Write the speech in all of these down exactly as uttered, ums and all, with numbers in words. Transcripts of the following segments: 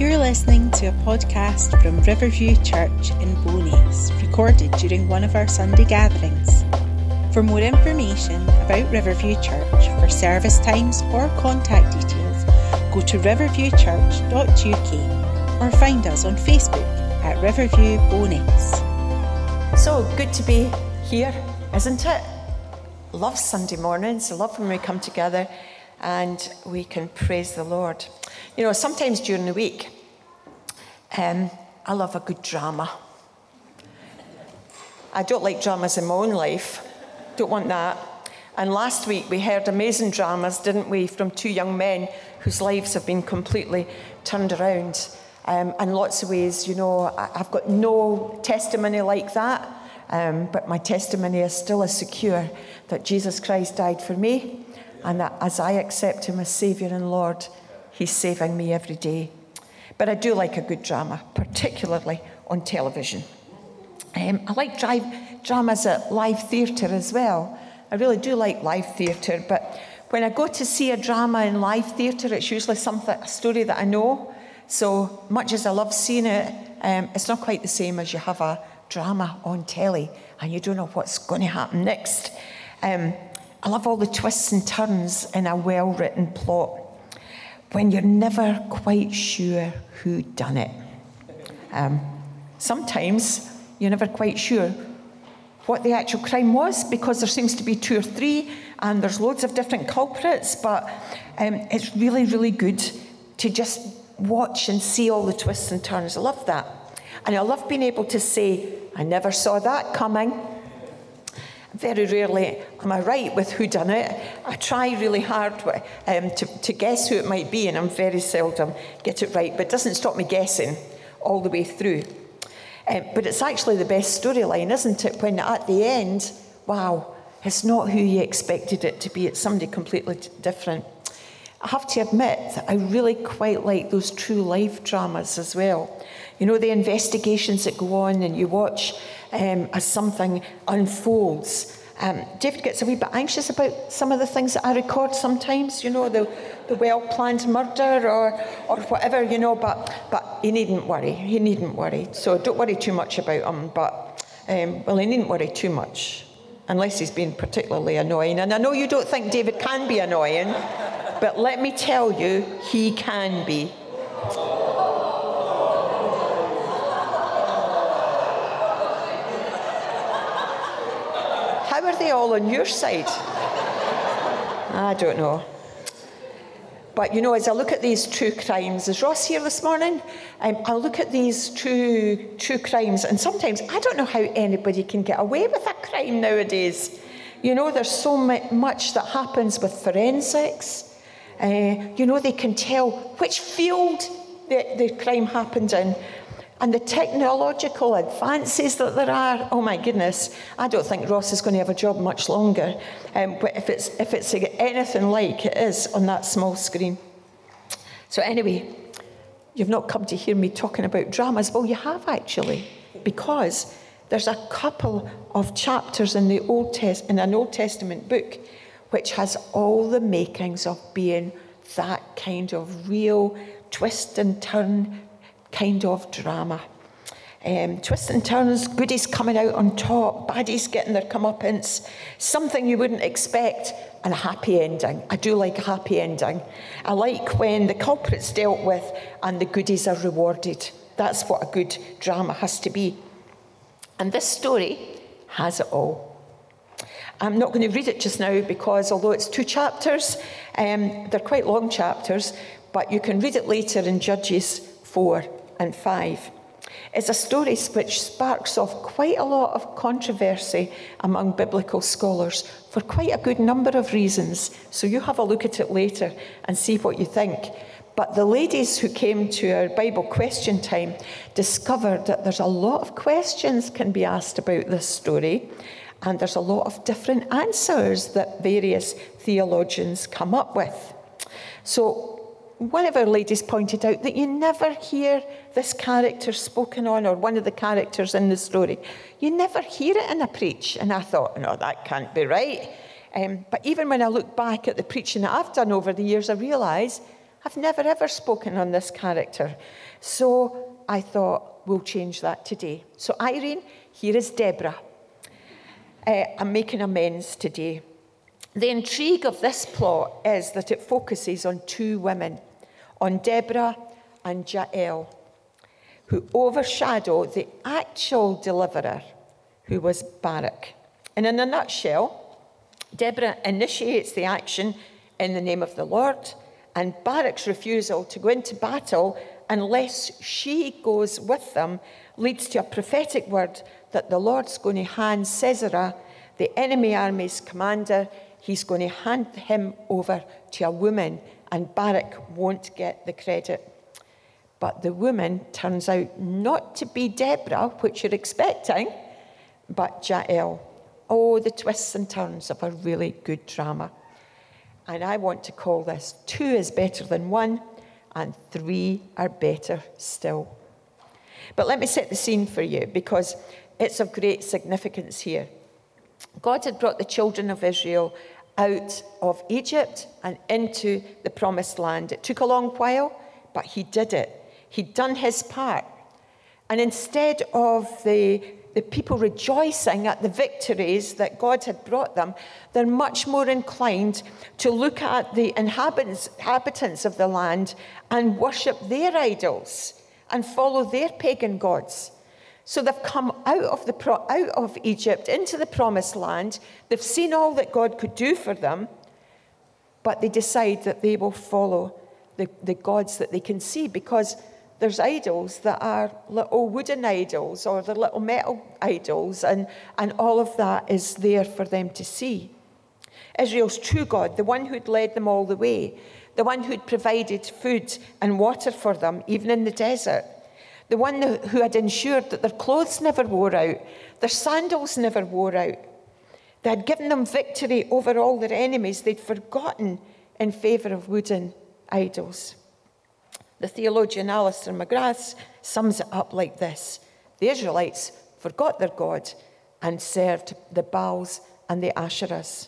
You're listening to a podcast from Riverview Church in Bowness, recorded during one of our Sunday gatherings. For more information about Riverview Church, for service times or contact details, go to riverview church dot U K or find us on Facebook at Riverview Bowness. So good to be here, isn't it? Love Sunday mornings. I love when we come together and we can praise the Lord. You know, sometimes during the week, um, I love a good drama. I don't like dramas in my own life. Don't want that. And last week we heard amazing dramas, didn't we, from two young men whose lives have been completely turned around. Um, in lots of ways, you know, I, I've got no testimony like that, um, but my testimony is still as secure that Jesus Christ died for me, and that as I accept him as Saviour and Lord, he's saving me every day. But I do like a good drama, particularly on television. Um, I like drive, dramas at live theatre as well. I really do like live theatre, but when I go to see a drama in live theatre, it's usually something, a story that I know. So much as I love seeing it, um, it's not quite the same as you have a drama on telly and you don't know what's going to happen next. Um, I love all the twists and turns in a well-written plot when you're never quite sure who done it. Um, sometimes you're never quite sure what the actual crime was because there seems to be two or three and there's loads of different culprits, but um, it's really, really good to just watch and see all the twists and turns. I love that. And I love being able to say, I never saw that coming. Very rarely am I right with who done it. I try really hard um, to, to guess who it might be, and I'm very seldom get it right, but it doesn't stop me guessing all the way through. Um, but it's actually the best storyline, isn't it? When at the end, wow, it's not who you expected it to be. It's somebody completely different. I have to admit that I really quite like those true life dramas as well. You know, the investigations that go on and you watch um, as something unfolds. Um, David gets a wee bit anxious about some of the things that I record sometimes, you know, the, the well-planned murder or or whatever, you know, but, but he needn't worry. He needn't worry. So don't worry too much about him, but, um, well, he needn't worry too much unless he's been particularly annoying. And I know you don't think David can be annoying, but let me tell you, he can be. How are they all on your side? I don't know. But, you know, as I look at these true crimes, is Ross here this morning? Um, I look at these true, true crimes, and sometimes I don't know how anybody can get away with a crime nowadays. You know, there's so much that happens with forensics. Uh, you know, they can tell which field the, the crime happened in. And the technological advances that there are, oh my goodness, I don't think Ross is going to have a job much longer. Um, but if it's, if it's anything like it is on that small screen. So anyway, you've not come to hear me talking about dramas. Well, you have actually, because there's a couple of chapters in the Old Test in an Old Testament book which has all the makings of being that kind of real twist and turn kind of drama. Um, twists and turns, goodies coming out on top, baddies getting their comeuppance, something you wouldn't expect, and a happy ending. I do like a happy ending. I like when the culprit's dealt with and the goodies are rewarded. That's what a good drama has to be. And this story has it all. I'm not going to read it just now because although it's two chapters, um, they're quite long chapters, but you can read it later in Judges four and five. It's a story which sparks off quite a lot of controversy among biblical scholars for quite a good number of reasons. So you have a look at it later and see what you think. But the ladies who came to our Bible question time discovered that there's a lot of questions can be asked about this story. And there's a lot of different answers that various theologians come up with. So one of our ladies pointed out that you never hear this character spoken on, or one of the characters in the story. You never hear it in a preach. And I thought, no, that can't be right. Um, but even when I look back at the preaching that I've done over the years, I realise I've never, ever spoken on this character. So I thought, we'll change that today. So Irene, here is Deborah. Uh, I'm making amends today. The intrigue of this plot is that it focuses on two women, on Deborah and Jael, who overshadow the actual deliverer, who was Barak. And in a nutshell, Deborah initiates the action in the name of the Lord, and Barak's refusal to go into battle unless she goes with them leads to a prophetic word that the Lord's going to hand Sisera, the enemy army's commander, he's going to hand him over to a woman, and Barak won't get the credit. But the woman turns out not to be Deborah, which you're expecting, but Jael. Oh, the twists and turns of a really good drama. And I want to call this two is better than one, and three are better still. But let me set the scene for you, because it's of great significance here. God had brought the children of Israel out of Egypt and into the promised land. It took a long while, but he did it. He'd done his part. And instead of the, the people rejoicing at the victories that God had brought them, they're much more inclined to look at the inhabitants, inhabitants of the land and worship their idols and follow their pagan gods. So they've come out of the pro- out of Egypt into the promised land. They've seen all that God could do for them, but they decide that they will follow the, the gods that they can see, because there's idols that are little wooden idols or the little metal idols, and, and all of that is there for them to see. Israel's true God, the one who'd led them all the way, the one who'd provided food and water for them, even in the desert, the one who had ensured that their clothes never wore out, their sandals never wore out. They had given them victory over all their enemies they'd forgotten in favour of wooden idols. The theologian Alistair McGrath sums it up like this. The Israelites forgot their God and served the Baals and the Asherahs.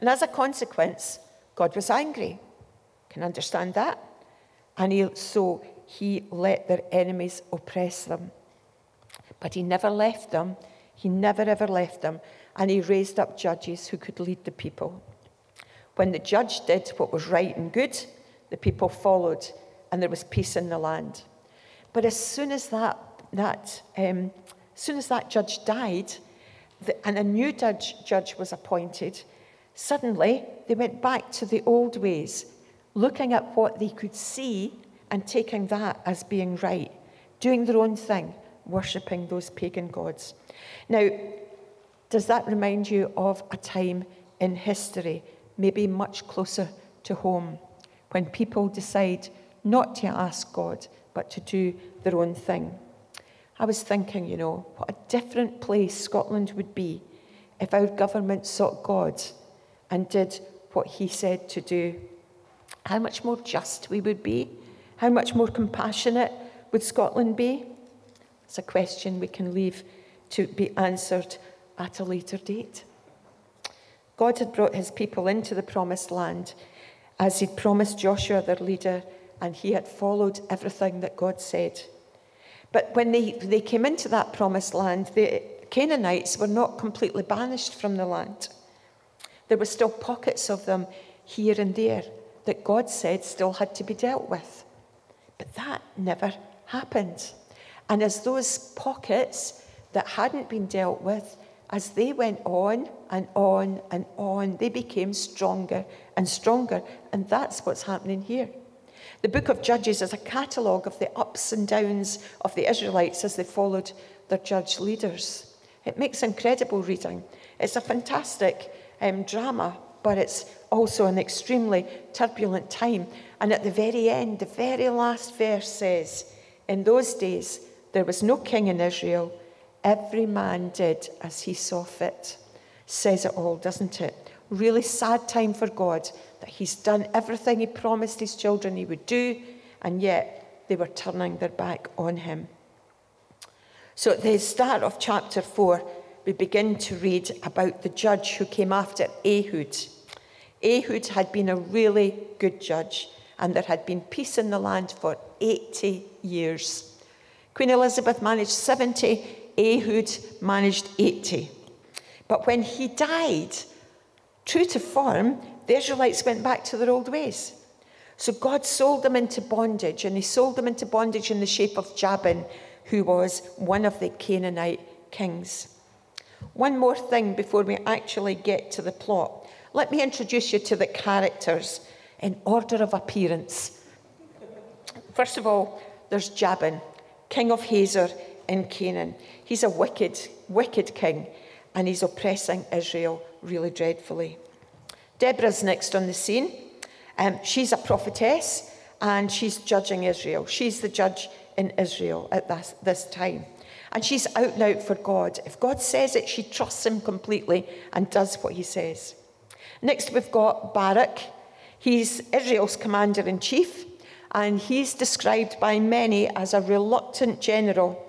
And as a consequence, God was angry. Can you understand that? And he, so... He let their enemies oppress them. But he never left them. He never, ever left them. And he raised up judges who could lead the people. When the judge did what was right and good, the people followed, and there was peace in the land. But as soon as that, that, um, as soon as that judge died, the, and a new judge, judge was appointed, suddenly they went back to the old ways, looking at what they could see and taking that as being right, doing their own thing, worshipping those pagan gods. Now, does that remind you of a time in history, maybe much closer to home, when people decide not to ask God, but to do their own thing? I was thinking, you know, what a different place Scotland would be if our government sought God and did what he said to do. How much more just we would be. How much more compassionate would Scotland be? It's a question we can leave to be answered at a later date. God had brought his people into the promised land as he'd promised Joshua, their leader, and he had followed everything that God said. But when they, they came into that promised land, the Canaanites were not completely banished from the land. There were still pockets of them here and there that God said still had to be dealt with. But that never happened. And as those pockets that hadn't been dealt with, as they went on and on and on, they became stronger and stronger. And that's what's happening here. The book of Judges is a catalogue of the ups and downs of the Israelites as they followed their judge leaders. It makes incredible reading. It's a fantastic um, drama, but it's also an extremely turbulent time. And at the very end, the very last verse says, in those days, there was no king in Israel. Every man did as he saw fit. Says it all, doesn't it? Really sad time for God, that he's done everything he promised his children he would do, and yet they were turning their back on him. So at the start of chapter four, we begin to read about the judge who came after Ehud. Ehud had been a really good judge, and there had been peace in the land for eighty years. Queen Elizabeth managed seventy, Ehud managed eighty. But when he died, true to form, the Israelites went back to their old ways. So God sold them into bondage, and he sold them into bondage in the shape of Jabin, who was one of the Canaanite kings. One more thing before we actually get to the plot. Let me introduce you to the characters in order of appearance. First of all, there's Jabin, king of Hazor in Canaan. He's a wicked, wicked king, and he's oppressing Israel really dreadfully. Deborah's next on the scene. Um, she's a prophetess, and she's judging Israel. She's the judge in Israel at this, this time. And she's out and out for God. If God says it, she trusts him completely and does what he says. Next, we've got Barak. He's Israel's commander-in-chief, and he's described by many as a reluctant general.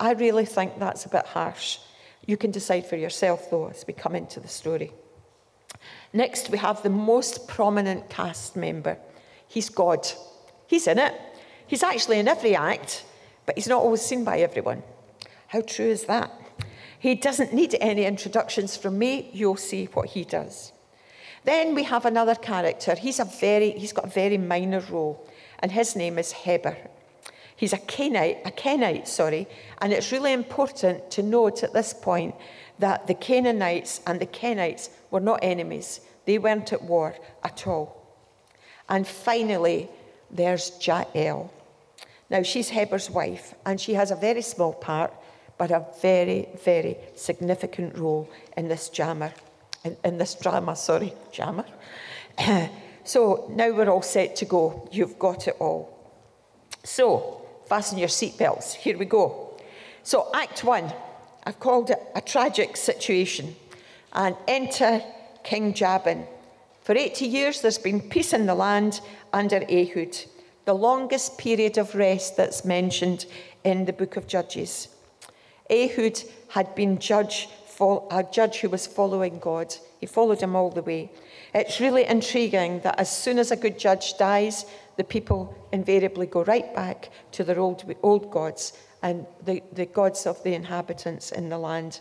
I really think that's a bit harsh. You can decide for yourself, though, as we come into the story. Next, we have the most prominent cast member. He's God. He's in it. He's actually in every act, but he's not always seen by everyone. How true is that? He doesn't need any introductions from me. You'll see what he does. Then we have another character. He's a very, he's got a very minor role, and his name is Heber. He's a Kenite, a Kenite, sorry, and it's really important to note at this point that the Canaanites and the Kenites were not enemies. They weren't at war at all. And finally, there's Jael. Now, she's Heber's wife, and she has a very small part, but a very, very significant role in this drama. In, in this drama, sorry, drama. So now we're all set to go. You've got it all. So, fasten your seatbelts. Here we go. So, Act One, I've called it a tragic situation. And enter King Jabin. For eighty years, there's been peace in the land under Ehud, the longest period of rest that's mentioned in the book of Judges. Ehud had been judge, a judge who was following God. He followed him all the way. It's really intriguing that as soon as a good judge dies, the people invariably go right back to their old, old gods and the, the gods of the inhabitants in the land.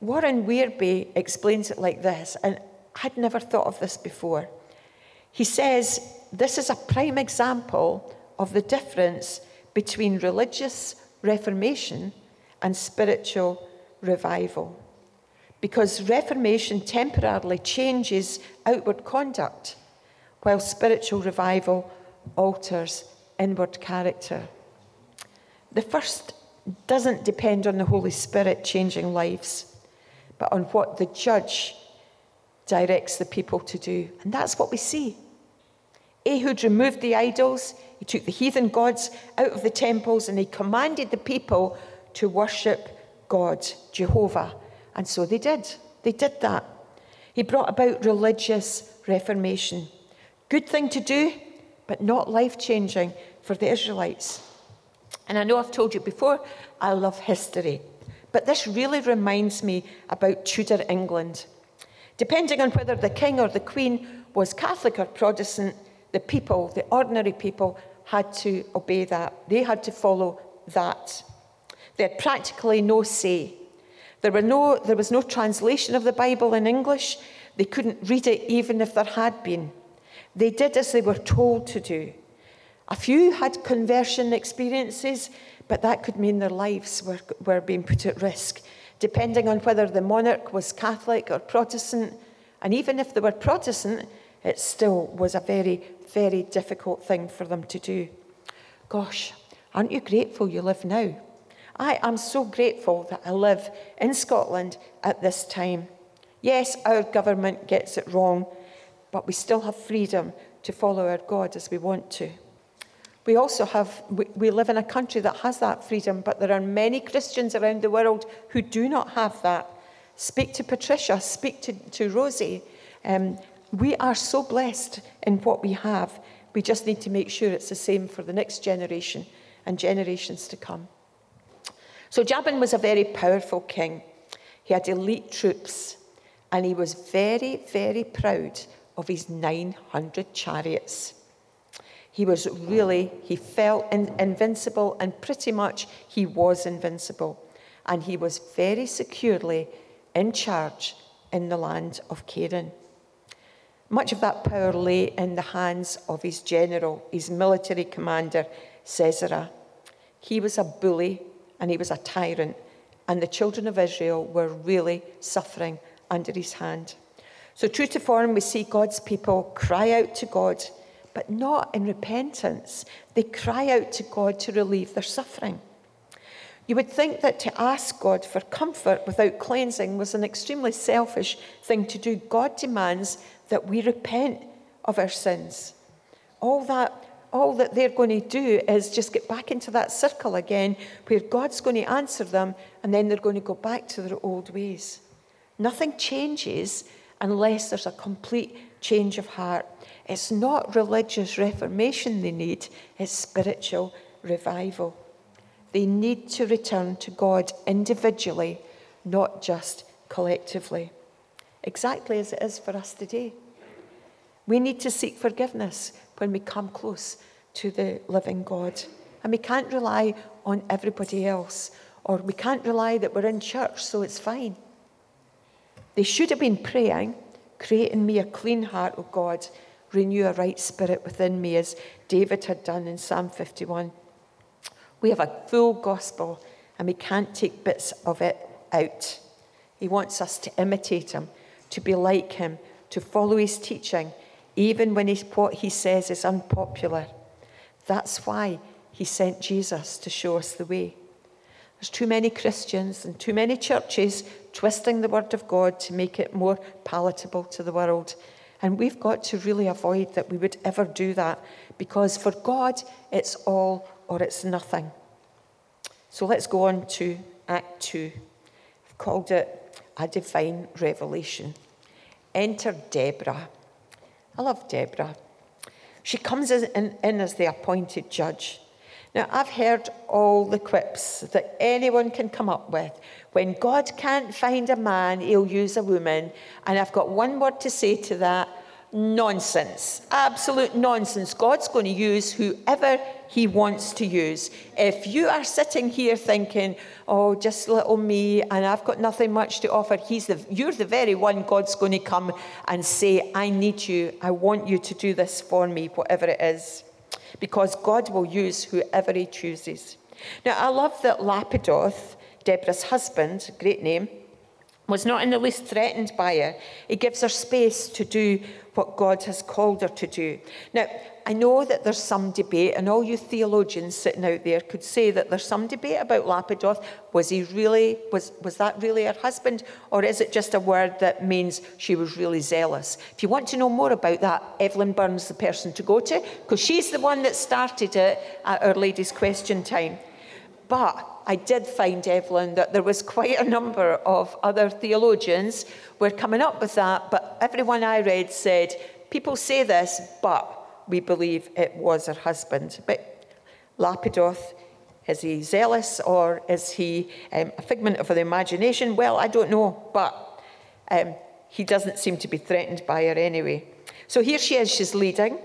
Warren Wiersbe explains it like this, and I'd never thought of this before. He says, this is a prime example of the difference between religious reformation and spiritual revival. Because reformation temporarily changes outward conduct, while spiritual revival alters inward character. The first doesn't depend on the Holy Spirit changing lives, but on what the judge directs the people to do. And that's what we see. Ehud removed the idols, he took the heathen gods out of the temples, and he commanded the people to worship God, Jehovah. And so they did. They did that. He brought about religious reformation. Good thing to do, but not life-changing for the Israelites. And I know I've told you before, I love history. But this really reminds me about Tudor England. Depending on whether the king or the queen was Catholic or Protestant, the people, the ordinary people, had to obey that. They had to follow that. They had practically no say. There were no, there was no translation of the Bible in English. They couldn't read it even if there had been. They did as they were told to do. A few had conversion experiences, but that could mean their lives were, were being put at risk, depending on whether the monarch was Catholic or Protestant. And even if they were Protestant, it still was a very, very difficult thing for them to do. Gosh, aren't you grateful you live now? I am so grateful that I live in Scotland at this time. Yes, our government gets it wrong, but we still have freedom to follow our God as we want to. We also have, we, we live in a country that has that freedom, but there are many Christians around the world who do not have that. Speak to Patricia, speak to, to Rosie. Um, we are so blessed in what we have. We just need to make sure it's the same for the next generation and generations to come. So Jabin was a very powerful king. He had elite troops, and he was very, very proud of his nine hundred chariots. He was really, he felt in, invincible, and pretty much he was invincible. And he was very securely in charge in the land of Canaan. Much of that power lay in the hands of his general, his military commander, Sisera. He was a bully and he was a tyrant, and the children of Israel were really suffering under his hand. So true to form, we see God's people cry out to God, but not in repentance. They cry out to God to relieve their suffering. You would think that to ask God for comfort without cleansing was an extremely selfish thing to do. God demands that we repent of our sins. All that all that they're going to do is just get back into that circle again where God's going to answer them and then they're going to go back to their old ways. Nothing changes unless there's a complete change of heart. It's not religious reformation they need, it's spiritual revival. They need to return to God individually, not just collectively. Exactly as it is for us today. We need to seek forgiveness when we come close to the living God. And we can't rely on everybody else, or we can't rely that we're in church, so it's fine. They should have been praying, create in me a clean heart, O God, renew a right spirit within me, as David had done in Psalm fifty-one. We have a full gospel and we can't take bits of it out. He wants us to imitate him, to be like him, to follow his teaching, even when he's, what he says is unpopular. That's why he sent Jesus to show us the way. There's too many Christians and too many churches twisting the word of God to make it more palatable to the world. And we've got to really avoid that we would ever do that, because for God, it's all or it's nothing. So let's go on to Act two. I've called it A Divine Revelation. Enter Deborah. I love Deborah. She comes in, in as the appointed judge. Now, I've heard all the quips that anyone can come up with. When God can't find a man, he'll use a woman. And I've got one word to say to that. Nonsense. Absolute nonsense. God's going to use whoever he wants to use. If you are sitting here thinking, oh, just little me, and I've got nothing much to offer, he's the, you're the very one God's going to come and say, I need you. I want you to do this for me, whatever it is. Because God will use whoever he chooses. Now, I love that Lapidoth, Deborah's husband, great name, was not in the least threatened by her. He gives her space to do what God has called her to do. Now, I know that there's some debate, and all you theologians sitting out there could say that there's some debate about Lapidoth. Was he really, was, was that really her husband? Or is it just a word that means she was really zealous? If you want to know more about that, Evelyn Burns is the person to go to, because she's the one that started it at Our Lady's Question Time. But I did find, Evelyn, that there was quite a number of other theologians were coming up with that, but everyone I read said, people say this, but we believe it was her husband. But Lapidoth, is he zealous, or is he um, a figment of the imagination? Well, I don't know, but um, he doesn't seem to be threatened by her anyway. So here she is, she's leading,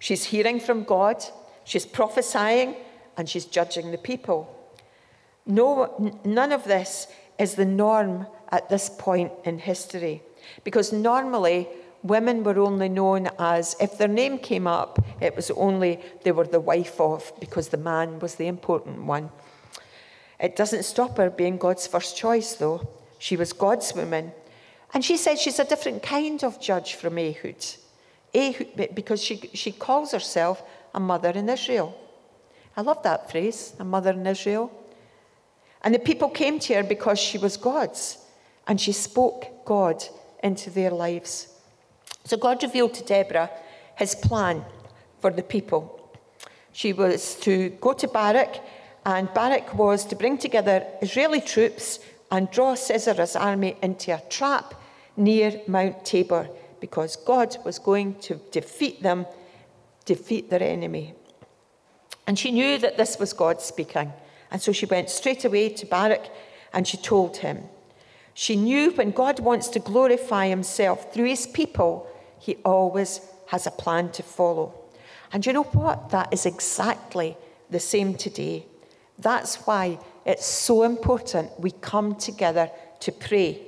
she's hearing from God, she's prophesying, and she's judging the people. No, none of this is the norm at this point in history, because normally women were only known as, if their name came up, it was only they were the wife of, because the man was the important one. It doesn't stop her being God's first choice, though. She was God's woman. And she said she's a different kind of judge from Ehud, Ehud because she, she calls herself a mother in Israel. I love that phrase, a mother in Israel. And the people came to her because she was God's, and she spoke God into their lives. So God revealed to Deborah his plan for the people. She was to go to Barak, and Barak was to bring together Israeli troops and draw Sisera's army into a trap near Mount Tabor, because God was going to defeat them, defeat their enemy. And she knew that this was God speaking. And so she went straight away to Barak and she told him. She knew when God wants to glorify himself through his people, he always has a plan to follow. And you know what? That is exactly the same today. That's why it's so important we come together to pray.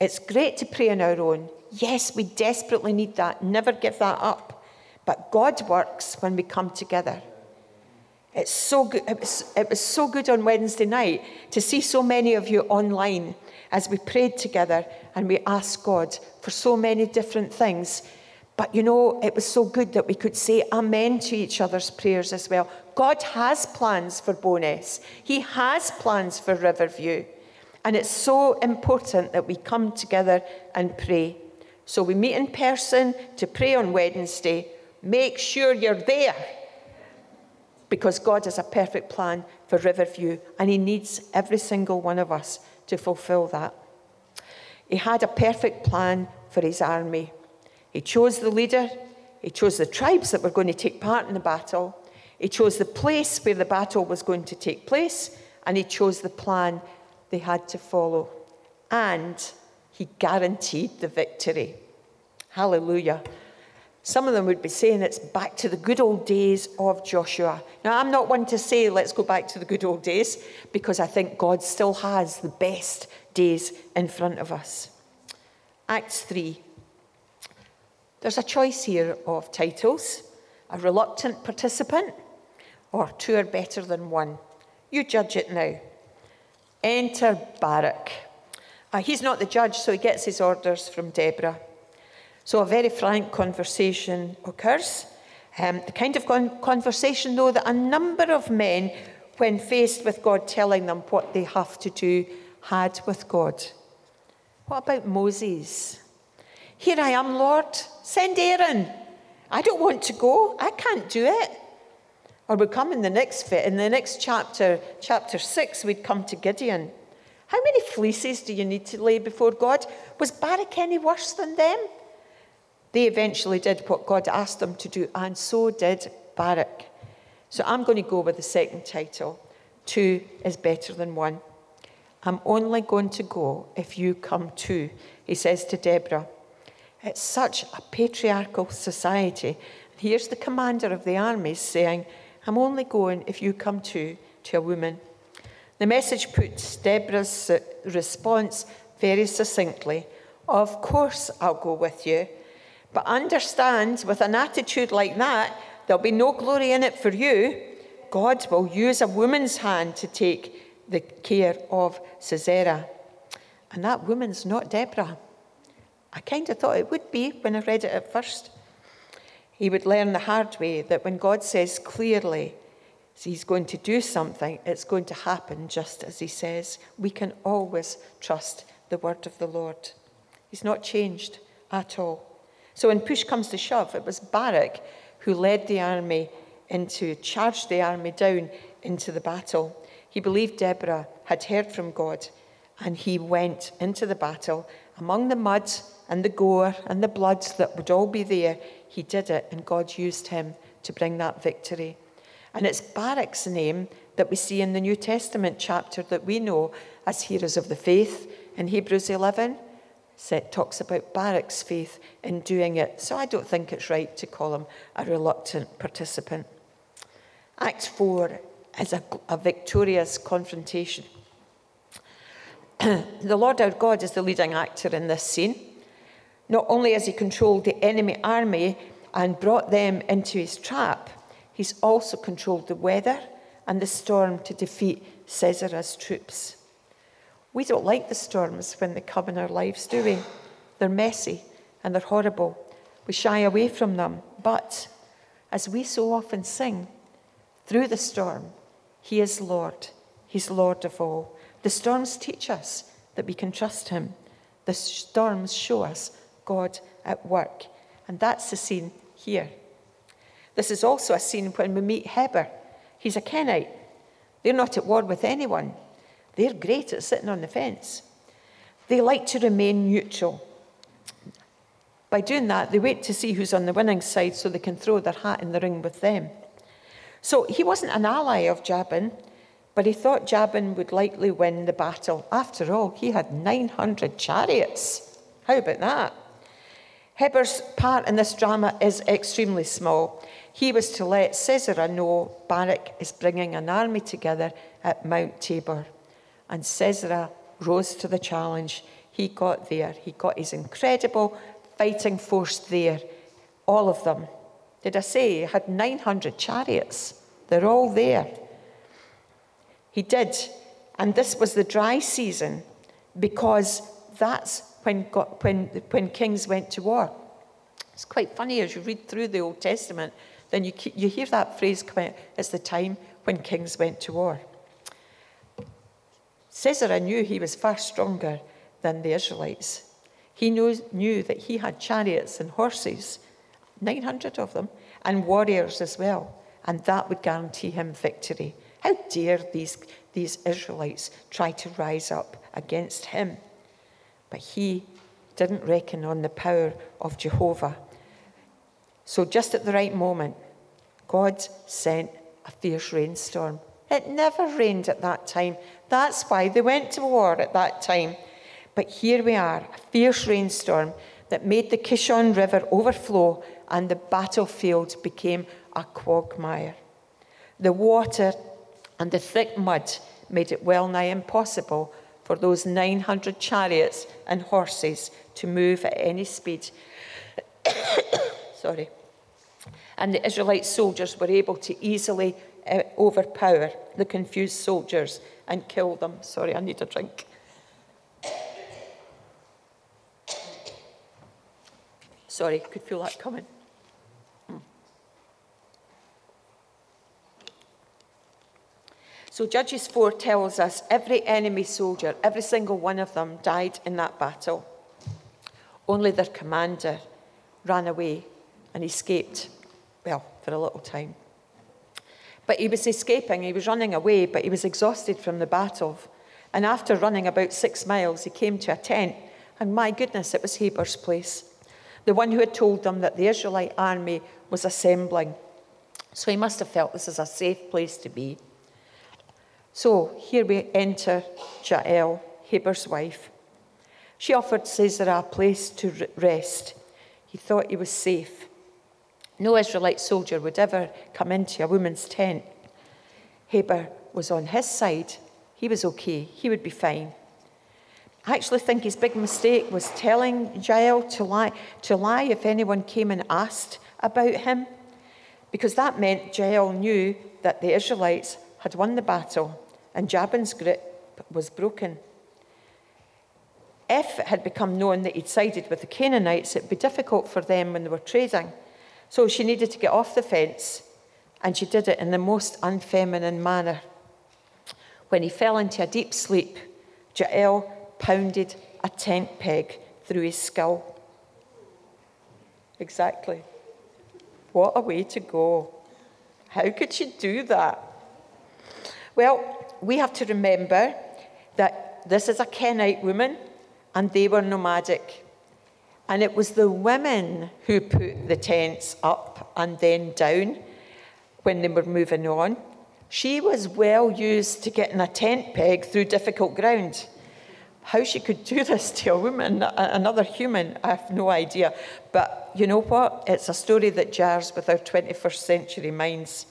It's great to pray on our own. Yes, we desperately need that. Never give that up. But God works when we come together. It's so good. It was, it was so good on Wednesday night to see so many of you online as we prayed together and we asked God for so many different things. But, you know, it was so good that we could say amen to each other's prayers as well. God has plans for Bowness. He has plans for Riverview. And it's so important that we come together and pray. So we meet in person to pray on Wednesday. Make sure you're there, because God has a perfect plan for Riverview, and he needs every single one of us to fulfill that. He had a perfect plan for his army. He chose the leader. He chose the tribes that were going to take part in the battle. He chose the place where the battle was going to take place, and he chose the plan they had to follow. And he guaranteed the victory. Hallelujah. Some of them would be saying it's back to the good old days of Joshua. Now, I'm not one to say let's go back to the good old days, because I think God still has the best days in front of us. Acts three. There's a choice here of titles. A reluctant participant, or two are better than one. You judge it now. Enter Barak. Uh, he's not the judge, so he gets his orders from Deborah. So a very frank conversation occurs. Um, the kind of con- conversation, though, that a number of men, when faced with God telling them what they have to do, had with God. What about Moses? Here I am, Lord. Send Aaron. I don't want to go. I can't do it. Or we come in the next fit. In the next chapter, chapter six, we'd come to Gideon. How many fleeces do you need to lay before God? Was Barak any worse than them? They eventually did what God asked them to do, and so did Barak. So I'm going to go with the second title. Two is better than one. I'm only going to go if you come too, he says to Deborah. It's such a patriarchal society. Here's the commander of the armies saying, I'm only going if you come too, to a woman. The message puts Deborah's response very succinctly. Of course I'll go with you. But understand, with an attitude like that, there'll be no glory in it for you. God will use a woman's hand to take the care of Sisera. And that woman's not Deborah. I kind of thought it would be when I read it at first. He would learn the hard way that when God says clearly he's going to do something, it's going to happen just as he says. We can always trust the word of the Lord. He's not changed at all. So when push comes to shove, it was Barak who led the army into, charged the army down into the battle. He believed Deborah had heard from God, and he went into the battle. Among the mud and the gore and the blood that would all be there, he did it, and God used him to bring that victory. And it's Barak's name that we see in the New Testament chapter that we know as heroes of the faith. In Hebrews eleven, it talks about Barak's faith in doing it. So I don't think it's right to call him a reluctant participant. Acts four is a, a victorious confrontation. The Lord our God is the leading actor in this scene. Not only has he controlled the enemy army and brought them into his trap, he's also controlled the weather and the storm to defeat Sisera's troops. We don't like the storms when they come in our lives, do we? They're messy and they're horrible. We shy away from them. But as we so often sing, through the storm, he is Lord. He's Lord of all. The storms teach us that we can trust him. The storms show us God at work. And that's the scene here. This is also a scene when we meet Heber. He's a Kenite. They're not at war with anyone. They're great at sitting on the fence. They like to remain neutral. By doing that, they wait to see who's on the winning side so they can throw their hat in the ring with them. So he wasn't an ally of Jabin, but he thought Jabin would likely win the battle. After all, he had nine hundred chariots. How about that? Heber's part in this drama is extremely small. He was to let Sisera know Barak is bringing an army together at Mount Tabor. And Sisera rose to the challenge. He got there. He got his incredible fighting force there. All of them. Did I say he had nine hundred chariots? They're all there. He did. And this was the dry season, because that's when God, when when kings went to war. It's quite funny as you read through the Old Testament, then you you hear that phrase come out, it's the time when kings went to war. Sisera knew he was far stronger than the Israelites. He knew, knew that he had chariots and horses, nine hundred of them, and warriors as well, and that would guarantee him victory. How dare these, these Israelites try to rise up against him? But he didn't reckon on the power of Jehovah. So just at the right moment, God sent a fierce rainstorm. It never rained at that time. That's why they went to war at that time. But here we are, a fierce rainstorm that made the Kishon River overflow, and the battlefield became a quagmire. The water and the thick mud made it well nigh impossible for those nine hundred chariots and horses to move at any speed. Sorry. And the Israelite soldiers were able to easily uh, overpower the confused soldiers and kill them. Sorry, I need a drink. Sorry, could feel that coming. So Judges four tells us every enemy soldier, every single one of them, died in that battle. Only their commander ran away and escaped, well, for a little time. But he was escaping, he was running away, but he was exhausted from the battle. And after running about six miles, he came to a tent, and my goodness, it was Heber's place, the one who had told them that the Israelite army was assembling. So he must have felt this is a safe place to be. So here we enter Jael, Heber's wife. She offered Sisera a place to rest. He thought he was safe. No Israelite soldier would ever come into a woman's tent. Heber was on his side. He was okay. He would be fine. I actually think his big mistake was telling Jael to lie, to lie if anyone came and asked about him, because that meant Jael knew that the Israelites had won the battle, and Jabin's grip was broken. If it had become known that he'd sided with the Canaanites, it'd be difficult for them when they were trading. So she needed to get off the fence, and she did it in the most unfeminine manner. When he fell into a deep sleep, Jael pounded a tent peg through his skull. Exactly. What a way to go. How could she do that? Well, we have to remember that this is a Kenite woman, and they were nomadic. And it was the women who put the tents up and then down when they were moving on. She was well used to getting a tent peg through difficult ground. How she could do this to a woman, another human, I have no idea. But you know what? It's a story that jars with our twenty-first century minds.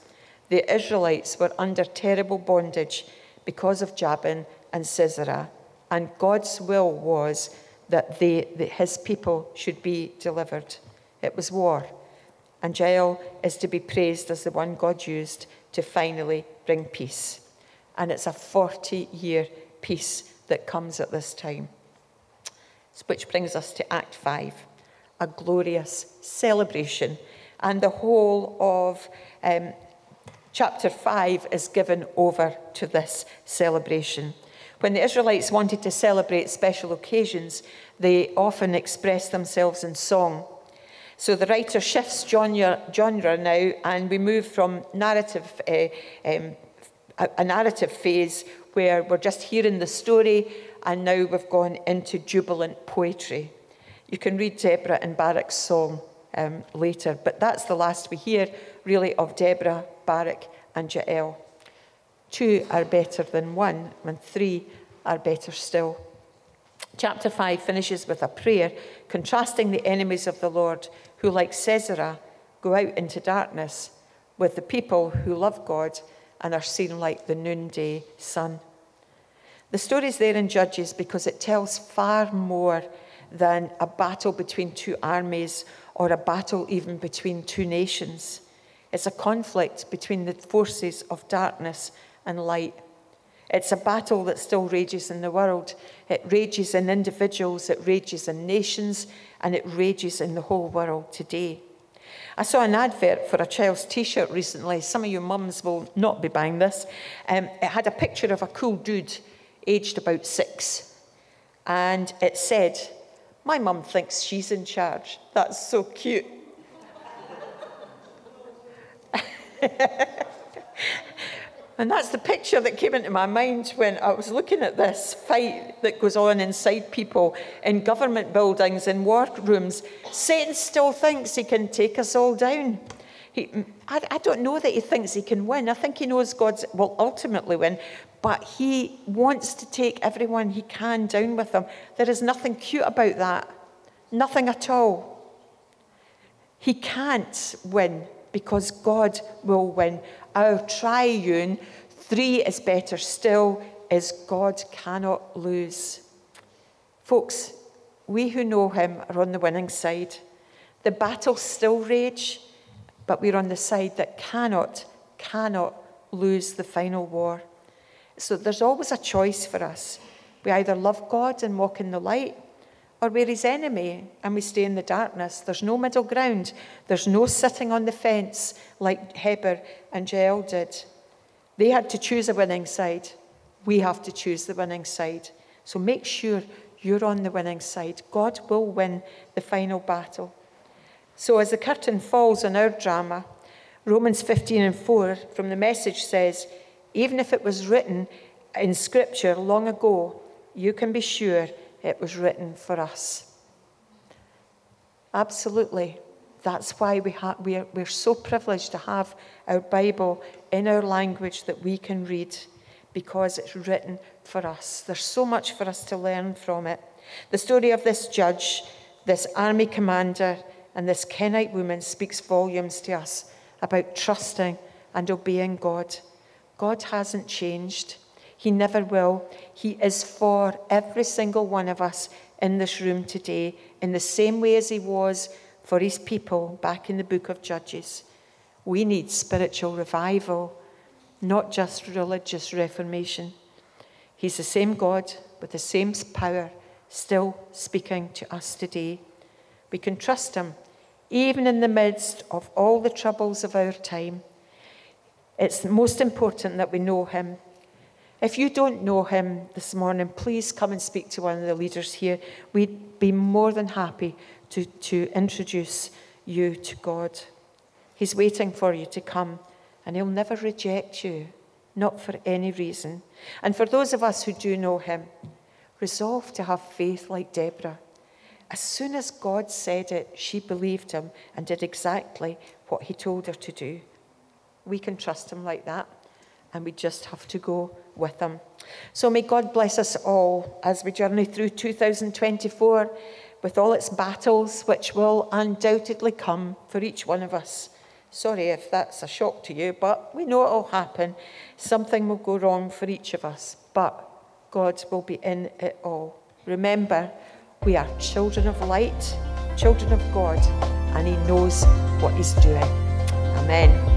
The Israelites were under terrible bondage because of Jabin and Sisera, and God's will was that, they, that his people should be delivered. It was war, and Jael is to be praised as the one God used to finally bring peace. And it's a forty-year peace that comes at this time, which brings us to Act five, a glorious celebration, and the whole of... Um, Chapter five is given over to this celebration. When the Israelites wanted to celebrate special occasions, they often expressed themselves in song. So the writer shifts genre, genre now, and we move from narrative, uh, um, a narrative phase where we're just hearing the story, and now we've gone into jubilant poetry. You can read Deborah and Barak's song um, later, but that's the last we hear, really, of Deborah, Barak and Jael. Two are better than one, and three are better still. Chapter five finishes with a prayer contrasting the enemies of the Lord who, like Sisera, go out into darkness with the people who love God and are seen like the noonday sun. The story's there in Judges because it tells far more than a battle between two armies or a battle even between two nations. It's a conflict between the forces of darkness and light. It's a battle that still rages in the world. It rages in individuals, it rages in nations, and it rages in the whole world today. I saw an advert for a child's T-shirt recently. Some of you mums will not be buying this. Um, it had a picture of a cool dude aged about six. And it said, "My mum thinks she's in charge." That's so cute. And that's the picture that came into my mind when I was looking at this fight that goes on inside people, in government buildings, in war rooms. Satan still thinks he can take us all down. He, I, I don't know that he thinks he can win. I think he knows God will ultimately win, but he wants to take everyone he can down with him. There is nothing cute about that. Nothing at all. He can't win because God will win. Our triune, three is better still, is God cannot lose. Folks, we who know him are on the winning side. The battles still rage, but we're on the side that cannot, cannot lose the final war. So there's always a choice for us. We either love God and walk in the light, or we're his enemy and we stay in the darkness. There's no middle ground. There's no sitting on the fence like Heber and Jael did. They had to choose a winning side. We have to choose the winning side. So make sure you're on the winning side. God will win the final battle. So as the curtain falls on our drama, Romans fifteen and four from the Message says, even if it was written in Scripture long ago, you can be sure it was written for us. Absolutely. That's why we ha- we are, we're so privileged to have our Bible in our language that we can read, because it's written for us. There's so much for us to learn from it. The story of this judge, this army commander, and this Kenite woman speaks volumes to us about trusting and obeying God. God hasn't changed. He never will. He is for every single one of us in this room today, in the same way as he was for his people back in the book of Judges. We need spiritual revival, not just religious reformation. He's the same God with the same power, still speaking to us today. We can trust him, even in the midst of all the troubles of our time. It's most important that we know him. If you don't know him this morning, please come and speak to one of the leaders here. We'd be more than happy to, to introduce you to God. He's waiting for you to come, and he'll never reject you, not for any reason. And for those of us who do know him, resolve to have faith like Deborah. As soon as God said it, she believed him and did exactly what he told her to do. We can trust him like that, and we just have to go with them. So may God bless us all as we journey through two thousand twenty-four with all its battles, which will undoubtedly come for each one of us. Sorry if that's a shock to you, but we know it'll happen. Something will go wrong for each of us, but God will be in it all. Remember, we are children of light, children of God, and he knows what he's doing. Amen.